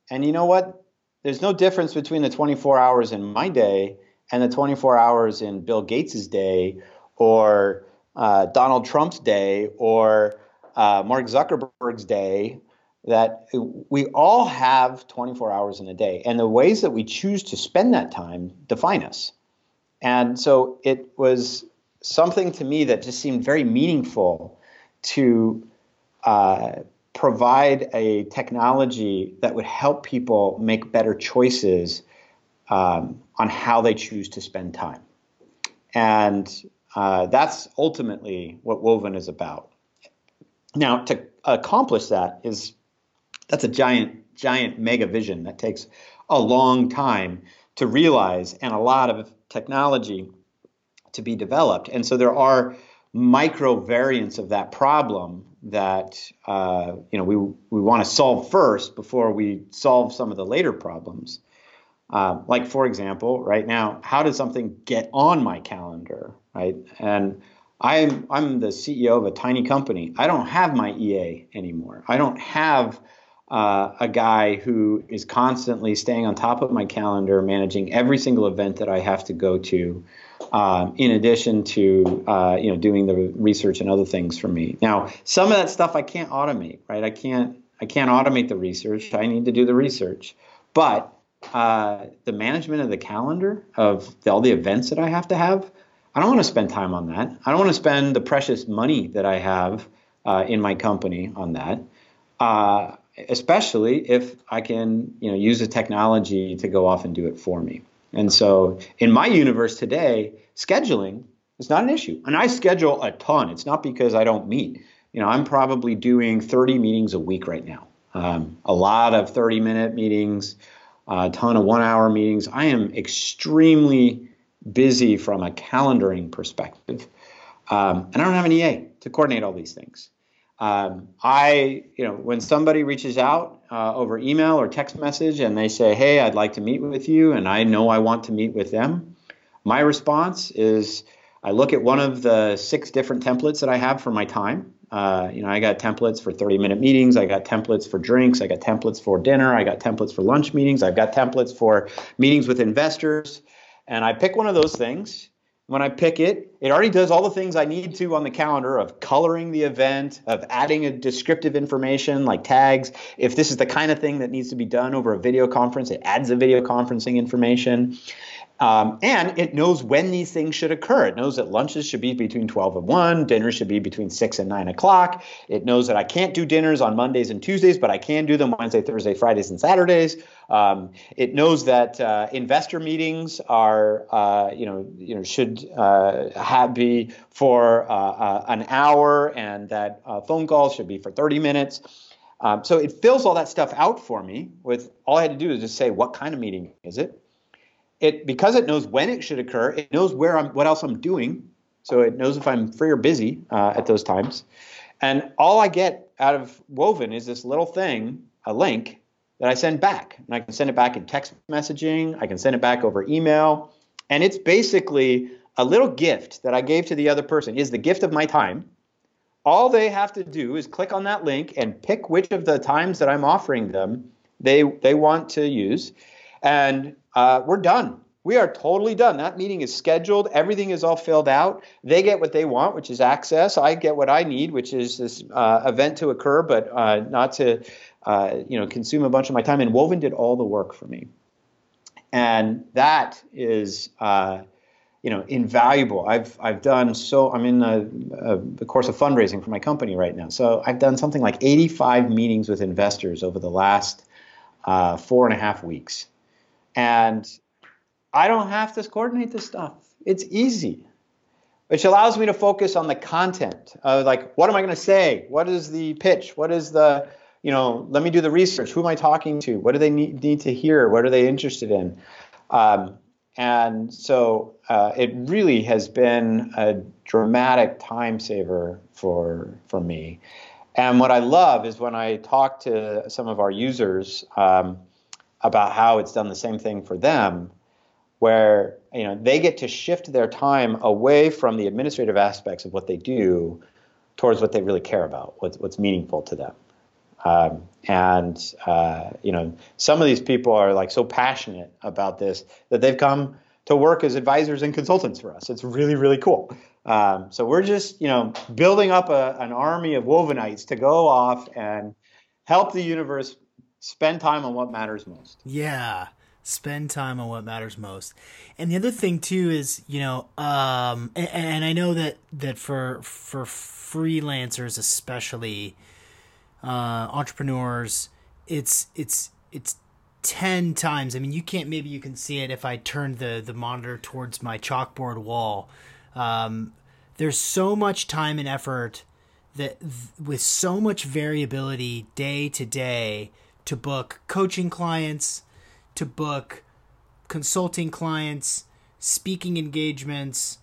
And you know what? There's no difference between the twenty-four hours in my day and the twenty-four hours in Bill Gates's day, or uh, Donald Trump's day, or uh, Mark Zuckerberg's day. That we all have twenty-four hours in a day, and the ways that we choose to spend that time define us. And so it was something to me that just seemed very meaningful to uh, provide a technology that would help people make better choices um, on how they choose to spend time. And uh, that's ultimately what Woven is about. Now, to accomplish that is, that's a giant, giant mega vision that takes a long time to realize, and a lot of technology to be developed. And so there are micro variants of that problem that uh, you know we we want to solve first before we solve some of the later problems. Uh, like, for example, right now, how does something get on my calendar, right? And I'm I'm the C E O of a tiny company. I don't have my E A anymore. I don't have uh, a guy who is constantly staying on top of my calendar, managing every single event that I have to go to. Um, in addition to uh, you know doing the research and other things for me. Now, some of that stuff I can't automate, right? I can't I can't automate the research. I need to do the research, but uh, the management of the calendar, of the, all the events that I have to have, I don't want to spend time on that. I don't want to spend the precious money that I have uh, in my company on that, uh, especially if I can you know use the technology to go off and do it for me. And so in my universe today, scheduling is not an issue. And I schedule a ton. It's not because I don't meet. You know, I'm probably doing thirty meetings a week right now. Um, a lot of thirty-minute meetings, a ton of one-hour meetings. I am extremely busy from a calendaring perspective. Um, and I don't have an E A to coordinate all these things. Um, I, you know, when somebody reaches out uh, over email or text message and they say, hey, I'd like to meet with you, and I know I want to meet with them, my response is I look at one of the six different templates that I have for my time. Uh, you know, I got templates for thirty-minute meetings. I got templates for drinks. I got templates for dinner. I got templates for lunch meetings. I've got templates for meetings with investors. And I pick one of those things. When I pick it, it already does all the things I need to on the calendar of coloring the event, of adding a descriptive information like tags. If this is the kind of thing that needs to be done over a video conference, it adds the video conferencing information. Um, and it knows when these things should occur. It knows that lunches should be between twelve and one, dinners should be between six and nine o'clock. It knows that I can't do dinners on Mondays and Tuesdays, but I can do them Wednesday, Thursday, Fridays, and Saturdays. Um, it knows that uh, investor meetings are, uh, you know, you know, should uh, have be for uh, uh, an hour, and that uh, phone calls should be for thirty minutes. Um, so it fills all that stuff out for me. With all I had to do is just say, what kind of meeting is it? It, because it knows when it should occur, it knows where I'm, what else I'm doing, so it knows if I'm free or busy uh, at those times. And all I get out of Woven is this little thing, a link, that I send back. And I can send it back in text messaging. I can send it back over email. And it's basically a little gift that I gave to the other person. Is the gift of my time. All they have to do is click on that link and pick which of the times that I'm offering them they they want to use. And uh, we're done. We are totally done. That meeting is scheduled. Everything is all filled out. They get what they want, which is access. I get what I need, which is this uh, event to occur, but uh, not to uh, you know, consume a bunch of my time. And Woven did all the work for me. And that is uh, you know, invaluable. I've I've done so. I'm in the course of fundraising for my company right now. So I've done something like eighty-five meetings with investors over the last uh, four and a half weeks. And I don't have to coordinate this stuff. It's easy, which allows me to focus on the content of, like, what am I going to say? What is the pitch? What is the, you know, let me do the research. Who am I talking to? What do they need, need to hear? What are they interested in? Um, and so uh, it really has been a dramatic time saver for, for me. And what I love is when I talk to some of our users, um, about how it's done the same thing for them, where, you know, they get to shift their time away from the administrative aspects of what they do towards what they really care about, what's, what's meaningful to them. Um, and, uh, you know, some of these people are, like, so passionate about this that they've come to work as advisors and consultants for us. It's really, really cool. Um, so we're just, you know, building up a, an army of Wovenites to go off and help the universe spend time on what matters most. Yeah. Spend time on what matters most. And the other thing too is, you know, um, and, and I know that, that for, for freelancers, especially, uh, entrepreneurs, it's, it's, it's ten times. I mean, you can't, maybe you can see it if I turn the, the monitor towards my chalkboard wall. Um, there's so much time and effort that th- with so much variability day to day, to book coaching clients, to book consulting clients, speaking engagements,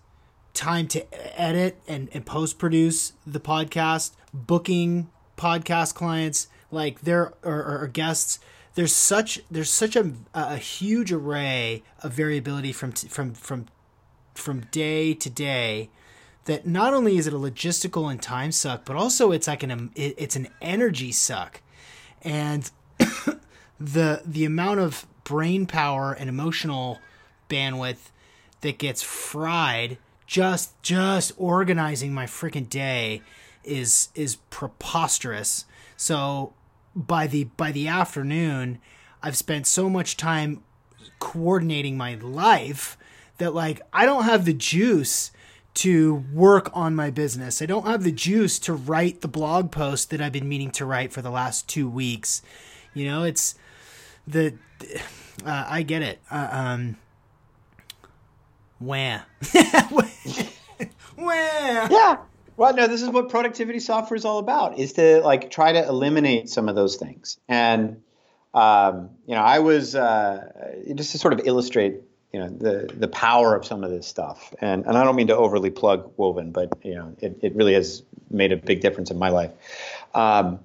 time to edit and, and post-produce the podcast, booking podcast clients, like there or, or guests. There's such there's such a, a huge array of variability from t- from from from day to day that not only is it a logistical and time suck, but also it's like an it's an energy suck. And the the amount of brain power and emotional bandwidth that gets fried just just organizing my freaking day is is preposterous. So by the by the afternoon, I've spent so much time coordinating my life that, like, I don't have the juice to work on my business. I don't have the juice to write the blog post that I've been meaning to write for the last two weeks. You know, it's the, uh, I get it. Uh, um, wah. Wah. Yeah. Well, no, this is what productivity software is all about, is to, like, try to eliminate some of those things. And, um, you know, I was, uh, just to sort of illustrate, you know, the, the power of some of this stuff. And and I don't mean to overly plug Woven, but, you know, it, it really has made a big difference in my life. Um,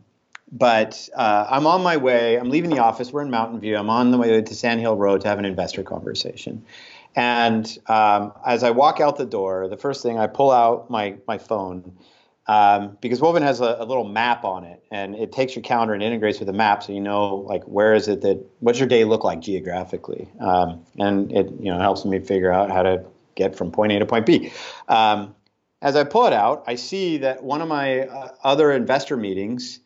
but uh, I'm on my way. I'm leaving the office. We're in Mountain View. I'm on the way to Sand Hill Road to have an investor conversation. And um, as I walk out the door, the first thing I pull out my, my phone, um, because Woven has a, a little map on it, and it takes your calendar and integrates with the map, so you know, like, where is it that, what's your day look like geographically, um, and it, you know, helps me figure out how to get from point A to point B. Um, as I pull it out, I see that one of my uh, other investor meetings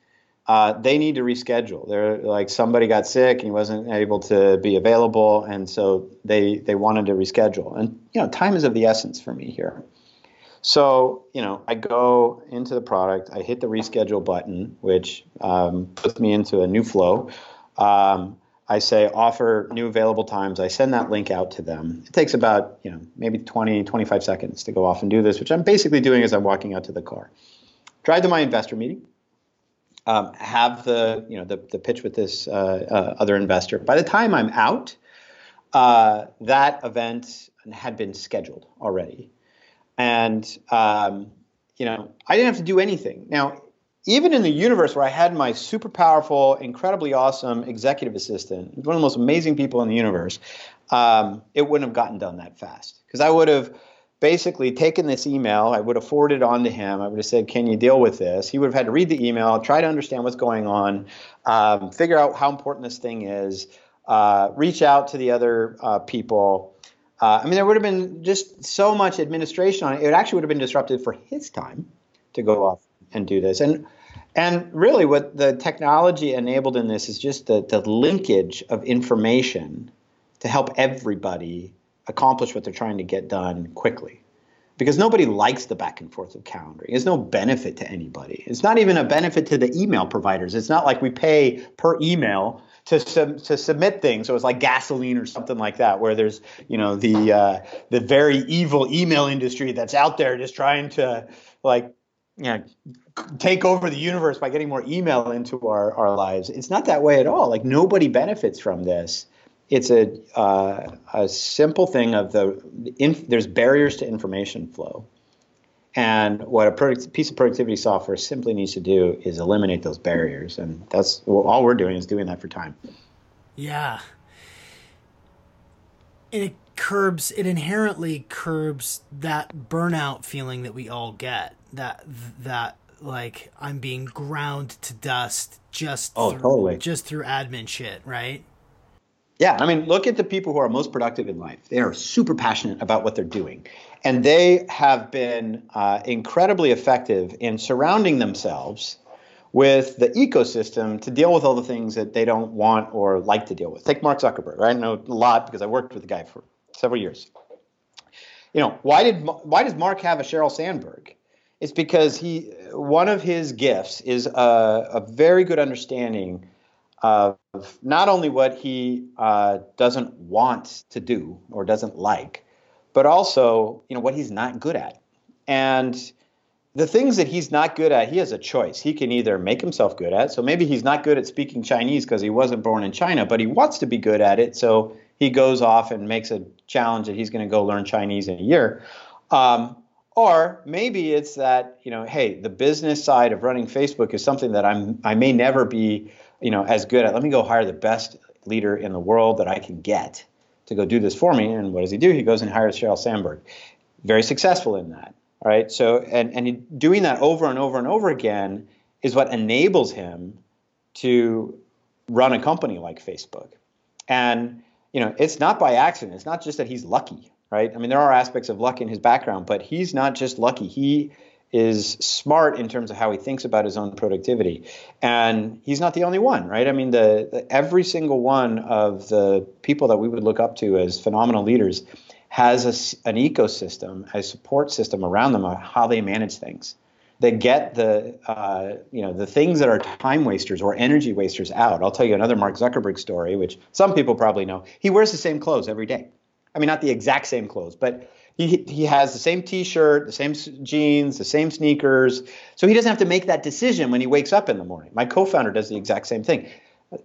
uh, they need to reschedule. They're like, somebody got sick and he wasn't able to be available, and so they they wanted to reschedule. And you know, time is of the essence for me here. So, you know, I go into the product, I hit the reschedule button, which um, puts me into a new flow. Um, I say offer new available times. I send that link out to them. It takes about, you know, maybe twenty, twenty-five seconds to go off and do this, which I'm basically doing as I'm walking out to the car. Drive to my investor meeting. Um, have the, you know, the, the pitch with this uh, uh, other investor. By the time I'm out, uh, that event had been scheduled already. And, um, you know, I didn't have to do anything. Now, even in the universe where I had my super powerful, incredibly awesome executive assistant, one of the most amazing people in the universe, um, it wouldn't have gotten done that fast. Because I would have basically taken this email, I would have forwarded it on to him, I would have said, can you deal with this? He would have had to read the email, try to understand what's going on, um, figure out how important this thing is, uh, reach out to the other uh, people. Uh, I mean, there would have been just so much administration on it. It actually would have been disruptive for his time to go off and do this. And and really what the technology enabled in this is just the, the linkage of information to help everybody accomplish what they're trying to get done quickly. Because nobody likes the back and forth of calendaring. It's no benefit to anybody. It's not even a benefit to the email providers. It's not like we pay per email to sub, to submit things. So it's like gasoline or something like that, where there's, you know, the uh, the very evil email industry that's out there just trying to, like, you know, take over the universe by getting more email into our, our lives. It's not that way at all. Like, nobody benefits from this. It's a uh, a simple thing of the, the inf- there's barriers to information flow, and what a product, piece of productivity software simply needs to do is eliminate those barriers, and that's well, all we're doing is doing that for time. Yeah, and it curbs, it inherently curbs that burnout feeling that we all get. That that like I'm being ground to dust just oh through, totally just through admin shit, right? Yeah, I mean, look at the people who are most productive in life. They are super passionate about what they're doing. And they have been uh, incredibly effective in surrounding themselves with the ecosystem to deal with all the things that they don't want or like to deal with. Take Mark Zuckerberg. Right? I know a lot because I worked with the guy for several years. You know, why did why does Mark have a Cheryl Sandberg? It's because he one of his gifts is a, a very good understanding of not only what he uh, doesn't want to do or doesn't like, but also, you know, what he's not good at. And the things that he's not good at, he has a choice. He can either make himself good at. So maybe he's not good at speaking Chinese because he wasn't born in China, but he wants to be good at it. So he goes off and makes a challenge that he's going to go learn Chinese in a year. Um, Or maybe it's that, you know, hey, the business side of running Facebook is something that I'm I may never be, you know, as good at. Let me go hire the best leader in the world that I can get to go do this for me. And what does he do? He goes and hires Sheryl Sandberg. Very successful in that. All right. So and, and doing that over and over and over again is what enables him to run a company like Facebook. And, you know, it's not by accident. It's not just that he's lucky. Right? I mean, there are aspects of luck in his background, but he's not just lucky. He is smart in terms of how he thinks about his own productivity. And he's not the only one, right? I mean, the, the every single one of the people that we would look up to as phenomenal leaders has a, an ecosystem, a support system around them of how they manage things. They get the, uh, you know, the things that are time wasters or energy wasters out. I'll tell you another Mark Zuckerberg story, which some people probably know. He wears the same clothes every day. I mean, not the exact same clothes, but he he has the same T-shirt, the same jeans, the same sneakers. So he doesn't have to make that decision when he wakes up in the morning. My co-founder does the exact same thing.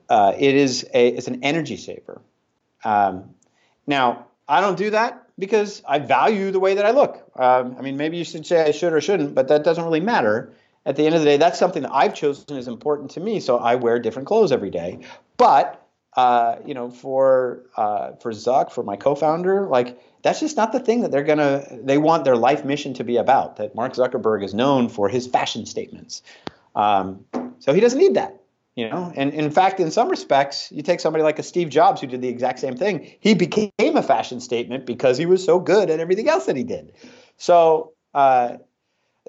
Uh, it is a it's an energy saver. Um, now, I don't do that because I value the way that I look. Um, I mean, maybe you should say I should or shouldn't, but that doesn't really matter. At the end of the day, that's something that I've chosen is important to me, so I wear different clothes every day. But Uh, you know, for uh, for Zuck, for my co-founder, like that's just not the thing that they're gonna. They want their life mission to be about. That Mark Zuckerberg is known for his fashion statements, um, so he doesn't need that. You know, and in fact, in some respects, you take somebody like a Steve Jobs who did the exact same thing. He became a fashion statement because he was so good at everything else that he did. So. Uh,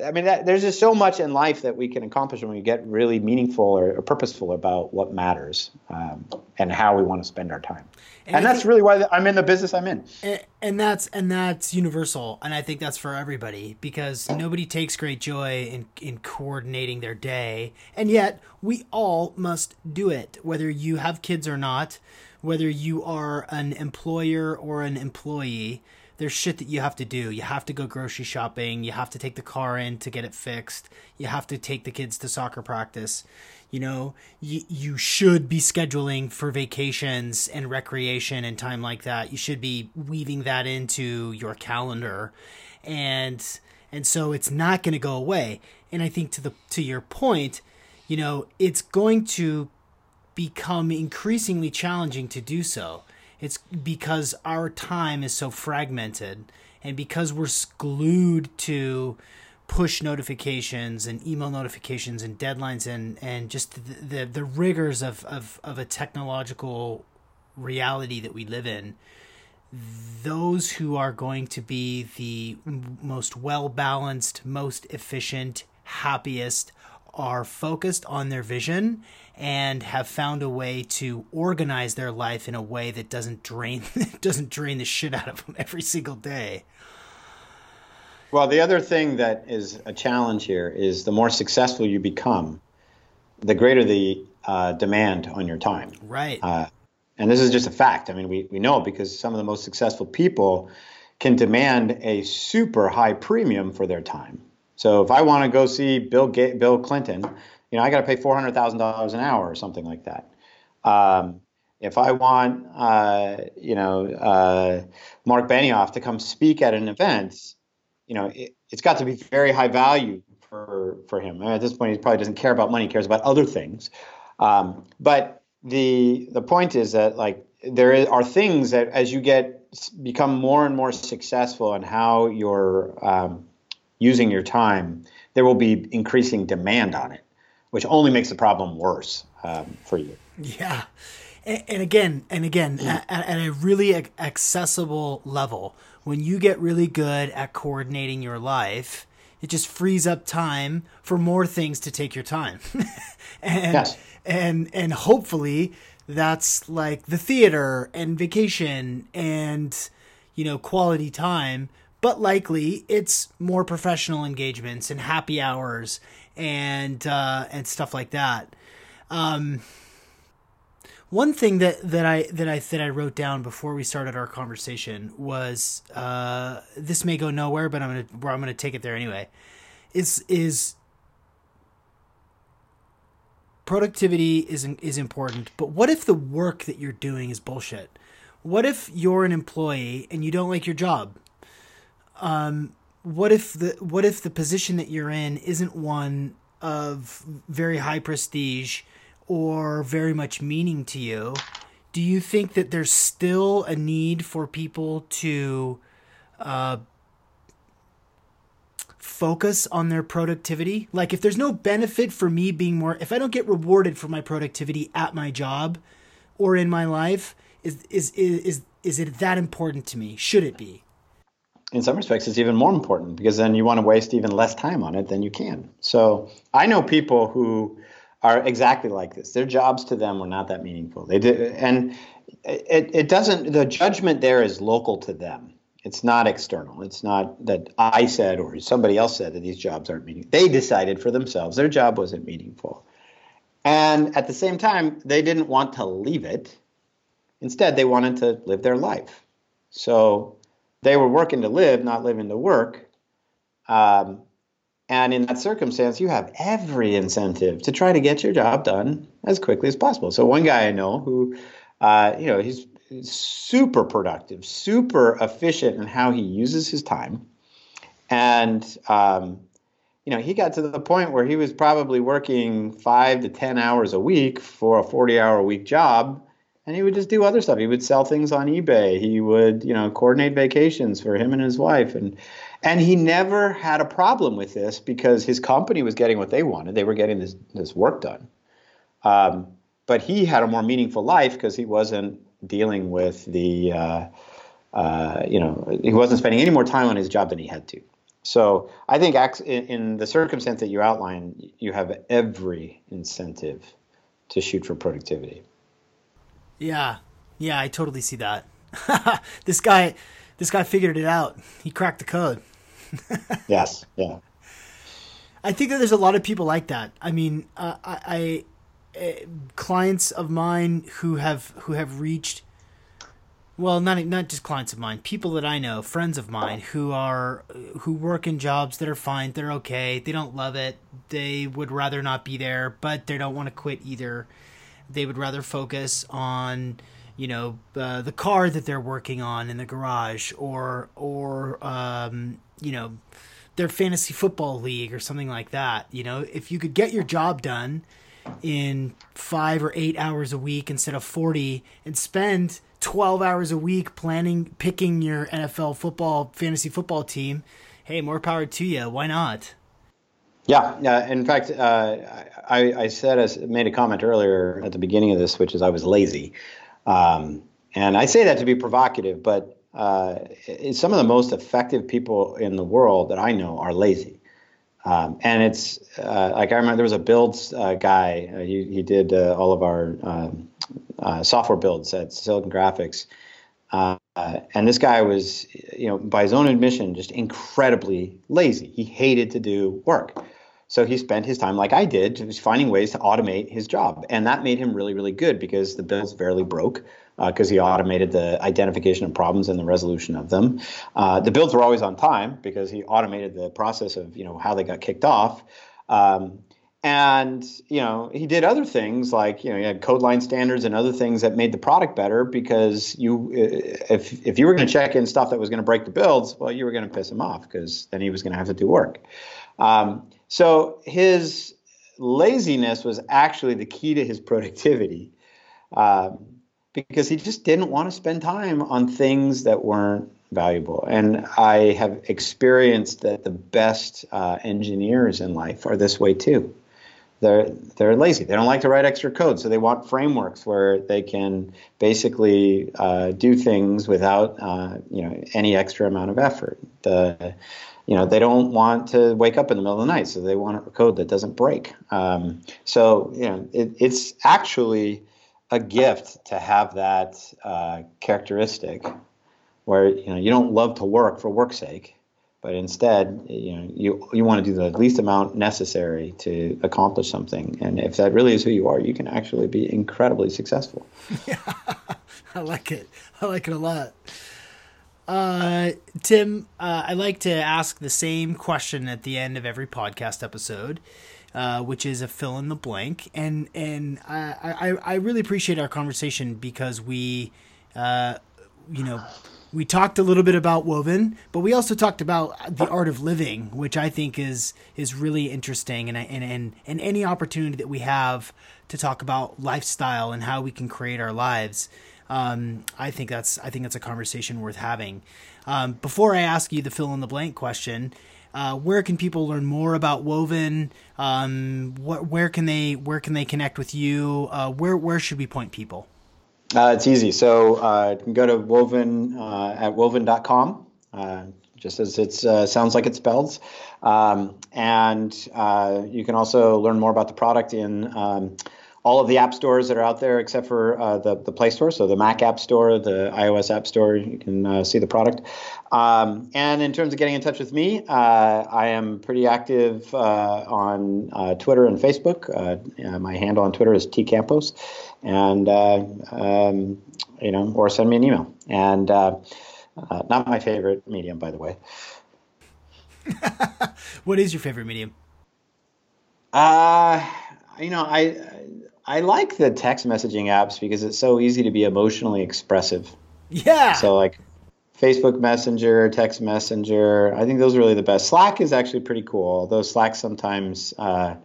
I mean, that, there's just so much in life that we can accomplish when we get really meaningful or, or purposeful about what matters um, and how we want to spend our time. And, and that's think, really why I'm in the business I'm in. And, and that's and that's universal. And I think that's for everybody, because nobody takes great joy in, in coordinating their day. And yet we all must do it, whether you have kids or not, whether you are an employer or an employee. There's shit that you have to do. You have to go grocery shopping. You have to take the car in to get it fixed. You have to take the kids to soccer practice. You know, you, you should be scheduling for vacations and recreation and time like that. You should be weaving that into your calendar. And and so it's not going to go away. And I think to the to your point, you know, it's going to become increasingly challenging to do so. It's because our time is so fragmented, and because we're glued to push notifications and email notifications and deadlines and, and just the, the, the rigors of, of, of a technological reality that we live in. Those who are going to be the most well-balanced, most efficient, happiest are focused on their vision and have found a way to organize their life in a way that doesn't drain doesn't drain the shit out of them every single day. Well, the other thing that is a challenge here is the more successful you become, the greater the uh, demand on your time. Right. Uh, and this is just a fact. I mean, we, we know, because some of the most successful people can demand a super high premium for their time. So if I want to go see Bill Ga- Bill Clinton, you know, I got to pay four hundred thousand dollars an hour or something like that. Um, if I want, uh, you know, uh, Mark Benioff to come speak at an event, you know, it, it's got to be very high value for for him. At this point, he probably doesn't care about money; he cares about other things. Um, but the the point is that, like, there is, are things that as you get become more and more successful in how you're um, using your time, there will be increasing demand on it, which only makes the problem worse um, for you. Yeah. And, and again, and again, at, at a really accessible level, when you get really good at coordinating your life, it just frees up time for more things to take your time. and, yes. and, and hopefully that's like the theater and vacation and, you know, quality time, but likely it's more professional engagements and happy hours and uh, and stuff like that. Um, one thing that, that I that I that I wrote down before we started our conversation was uh, this may go nowhere, but I'm gonna I'm gonna take it there anyway. Is is productivity is is important, but what if the work that you're doing is bullshit? What if you're an employee and you don't like your job? Um, what if the what if the position that you're in isn't one of very high prestige or very much meaning to you? Do you think that there's still a need for people to uh, focus on their productivity? Like, if there's no benefit for me being more, if I don't get rewarded for my productivity at my job or in my life, is is is is, is it that important to me? Should it be? In some respects, it's even more important, because then you want to waste even less time on it than you can. So I know people who are exactly like this. Their jobs to them were not that meaningful. They did, and it, it doesn't. The judgment there is local to them. It's not external. It's not that I said or somebody else said that these jobs aren't meaningful. They decided for themselves their job wasn't meaningful, and at the same time, they didn't want to leave it. Instead, they wanted to live their life. So they were working to live, not living to work. Um, and in that circumstance, you have every incentive to try to get your job done as quickly as possible. So one guy I know who, uh, you know, he's super productive, super efficient in how he uses his time. And, um, you know, he got to the point where he was probably working five to ten hours a week for a forty-hour-a-week job. And he would just do other stuff. He would sell things on eBay. He would, you know, coordinate vacations for him and his wife. And and he never had a problem with this, because his company was getting what they wanted. They were getting this, this work done. Um, but he had a more meaningful life, because he wasn't dealing with the, uh, uh, you know, he wasn't spending any more time on his job than he had to. So I think in the circumstance that you outline, you have every incentive to shoot for productivity. Yeah. Yeah, I totally see that. This guy, this guy figured it out. He cracked the code. Yes. Yeah. I think that there's a lot of people like that. I mean, uh, I, I uh, clients of mine who have who have reached, well, not not just clients of mine, people that I know, friends of mine who are who work in jobs that are fine, they're okay, they don't love it, they would rather not be there, but they don't want to quit either. They would rather focus on, you know, uh, the car that they're working on in the garage, or or um, you know, their fantasy football league or something like that. You know, if you could get your job done in five or eight hours a week instead of forty, and spend twelve hours a week planning, picking your N F L football, fantasy football team, hey, more power to you. Why not? Yeah. Yeah. In fact, uh, I, I said, I made a comment earlier at the beginning of this, which is I was lazy. Um, and I say that to be provocative, but Uh, some of the most effective people in the world that I know are lazy. Um, and it's uh, like I remember there was a builds uh, guy. Uh, he, he did uh, all of our um, uh, software builds at Silicon Graphics. Uh, and this guy was, you know, by his own admission, just incredibly lazy. He hated to do work. So he spent his time like I did, just finding ways to automate his job. And that made him really, really good because the builds barely broke. Because uh, he automated the identification of problems and the resolution of them. Uh, the builds were always on time because he automated the process of, you know, how they got kicked off. Um, and, you know, he did other things like, you know, he had code line standards and other things that made the product better because you, if if you were going to check in stuff that was going to break the builds, well, you were going to piss him off because then he was going to have to do work. Um, so his laziness was actually the key to his productivity. Um, Because he just didn't want to spend time on things that weren't valuable. And I have experienced that the best uh, engineers in life are this way too. They're they're lazy. They don't like to write extra code, so they want frameworks where they can basically uh, do things without uh, you know any extra amount of effort. The you know they don't want to wake up in the middle of the night, so they want a code that doesn't break. Um, so you know it, it's actually a gift to have that uh, characteristic, where you know you don't love to work for work's sake, but instead you know you you want to do the least amount necessary to accomplish something. And if that really is who you are, you can actually be incredibly successful. Yeah, I like it. I like it a lot. Uh, Tim, uh, I like to ask the same question at the end of every podcast episode. Uh, which is a fill in the blank, and and I, I I really appreciate our conversation because we, uh, you know, we talked a little bit about Woven, but we also talked about the art of living, which I think is is really interesting, and and and and any opportunity that we have to talk about lifestyle and how we can create our lives, um, I think that's I think that's a conversation worth having. Um, before I ask you the fill in the blank question. Uh, where can people learn more about Woven? Um, what, where can they where can they connect with you? Uh, where where should we point people? Uh, it's easy. So uh, you can go to Woven uh, at woven dot com, uh, just as it uh, sounds like it spells. Um, and uh, you can also learn more about the product in um, all of the app stores that are out there except for uh, the, the Play Store. So the Mac App Store, the iOS App Store, you can uh, see the product. Um, and in terms of getting in touch with me, uh, I am pretty active uh, on uh, Twitter and Facebook. Uh, my handle on Twitter is T Campos, and uh, um, you know, or send me an email. And uh, uh, not my favorite medium, by the way. What is your favorite medium? Uh, you know, I I like the text messaging apps because it's so easy to be emotionally expressive. Yeah. So like. Facebook Messenger, text messenger. I think those are really the best. Slack is actually pretty cool, although Slack sometimes uh,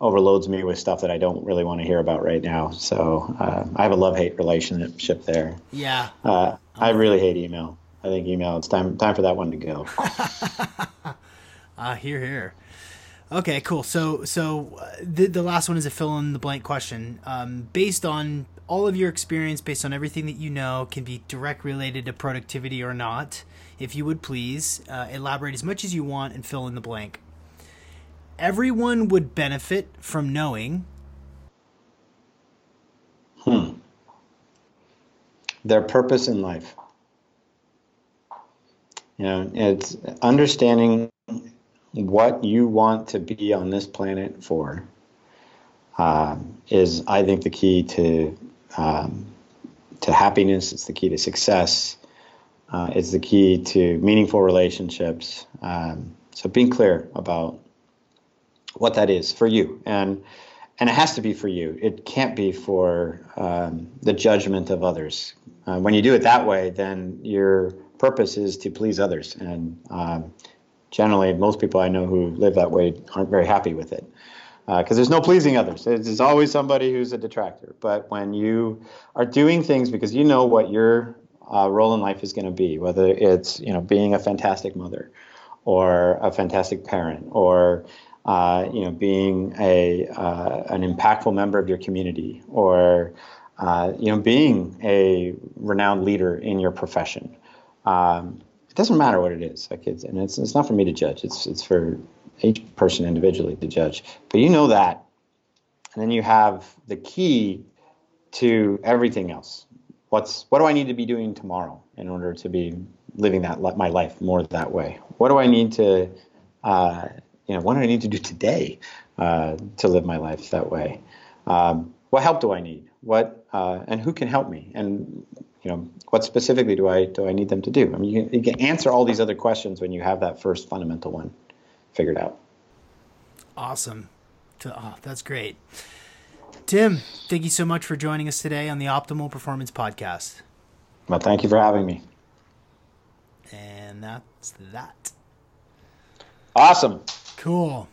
overloads me with stuff that I don't really want to hear about right now. So uh, I have a love-hate relationship there. Yeah. Uh, I really hate email. I think email, it's time time for that one to go. uh, here, here. Okay, cool. So so the, the last one is a fill-in-the-blank question. Um, based on all of your experience based on everything that you know can be direct related to productivity or not. If you would please uh, elaborate as much as you want and fill in the blank. Everyone would benefit from knowing. Hmm. Their purpose in life. You know, it's understanding what you want to be on this planet for uh, is, I think, the key to um, to happiness. It's the key to success. Uh, it's the key to meaningful relationships. Um, so being clear about what that is for you, and and it has to be for you. It can't be for um, the judgment of others. Uh, when you do it that way, then your purpose is to please others, and um, generally, most people I know who live that way aren't very happy with it, because uh, there's no pleasing others. There's always somebody who's a detractor. But when you are doing things because you know what your uh, role in life is going to be, whether it's, you know, being a fantastic mother, or a fantastic parent, or uh, you know, being a uh, an impactful member of your community, or uh, you know, being a renowned leader in your profession. Um, It doesn't matter what it is, like it's, and it's it's not for me to judge. It's it's for each person individually to judge. But you know that, and then you have the key to everything else. What's what do I need to be doing tomorrow in order to be living that my life more that way? What do I need to, uh, you know, what do I need to do today uh, to live my life that way? Um, what help do I need? What uh, and who can help me? And you know, what specifically do I do I need them to do? I mean, you can, you can answer all these other questions when you have that first fundamental one figured out. Awesome. Oh, that's great. Tim, thank you so much for joining us today on the Optimal Performance Podcast. Well, thank you for having me. And that's that. Awesome. Cool.